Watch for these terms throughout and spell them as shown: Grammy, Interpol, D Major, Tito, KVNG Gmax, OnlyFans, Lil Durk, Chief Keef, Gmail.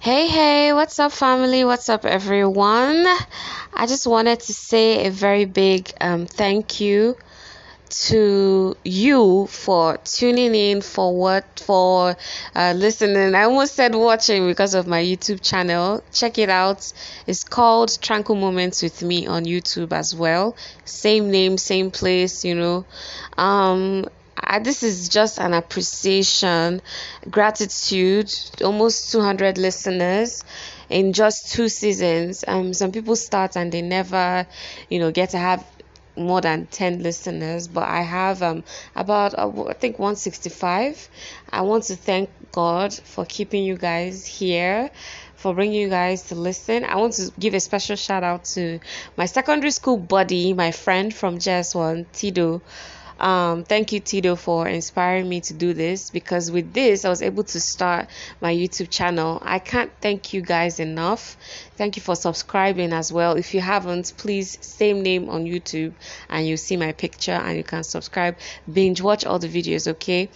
Hey, what's up, family? What's up, everyone? I just wanted to say a very big thank you to you for tuning in, listening. I almost said watching because of my YouTube channel. Check it out. It's called Tranquil Moments with Me on YouTube as well. Same name, same place, you know. This is just an appreciation, gratitude, almost 200 listeners in just 2 seasons. Some people start and they never, get to have more than 10 listeners, but I have I think 165. I want to thank God for keeping you guys here, for bringing you guys to listen. I want to give a special shout out to my secondary school buddy, my friend from JS1, Tito. Thank you, Tito, for inspiring me to do this, because with this I was able to start my YouTube channel. I can't thank you guys enough. Thank you for subscribing as well. If you haven't, please, same name on YouTube, and you'll see my picture and you can subscribe. Binge watch all the videos, okay?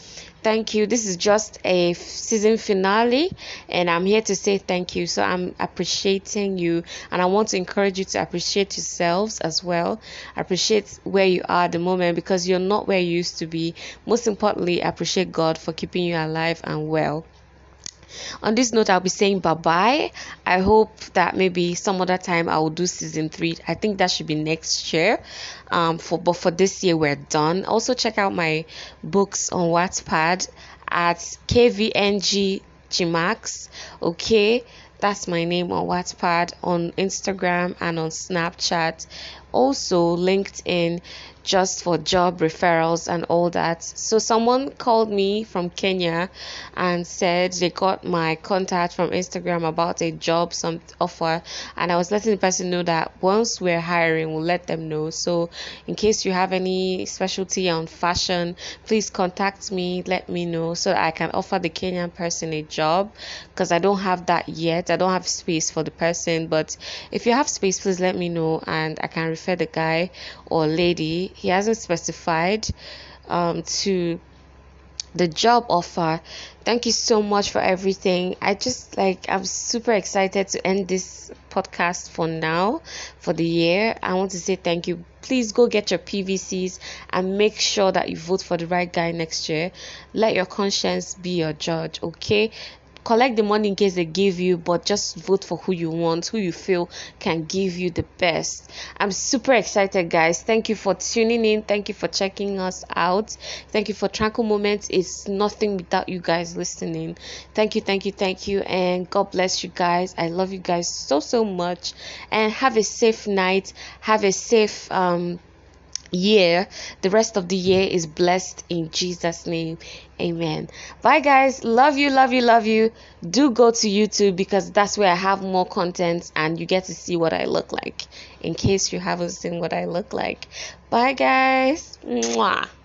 Thank you. This is just a season finale, and I'm here to say thank you. So I'm appreciating you, and I want to encourage you to appreciate yourselves as well. Appreciate where you are at the moment, because you're not where you used to be. Most importantly, appreciate God for keeping you alive and well. On this note, I'll be saying bye-bye. I hope that maybe some other time I will do season 3. I think that should be next year. For this year, we're done. Also, check out my books on Wattpad at KVNG Gmax. Okay, that's my name on Wattpad, on Instagram, and on Snapchat. Also, LinkedIn, just for job referrals and all that. So someone called me from Kenya and said they got my contact from Instagram about a job offer, and I was letting the person know that once we're hiring, we'll let them know. So in case you have any specialty on fashion, please contact me, let me know, so I can offer the Kenyan person a job, because I don't have that yet. I don't have space for the person, but if you have space, please let me know, and I can refer the guy or lady. He hasn't specified to the job offer. Thank you so much for everything. I'm super excited to end this podcast for now, for the year. I want to say thank you. Please go get your PVCs and make sure that you vote for the right guy next year. Let your conscience be your judge, okay? Collect the money in case they give you, but just vote for who you want, who you feel can give you the best. I'm super excited, guys. Thank you for tuning in. Thank you for checking us out. Thank you for Tranquil Moments. It's nothing without you guys listening. Thank you, thank you, thank you. And God bless you guys. I love you guys so, so much. And have a safe night. Have a safe year. The rest of the year is blessed in Jesus' name. Amen. Bye, guys. Love you, love you, love you. Do go to YouTube, because that's where I have more content and you get to see what I look like, in case you haven't seen what I look like. Bye, guys. Mwah.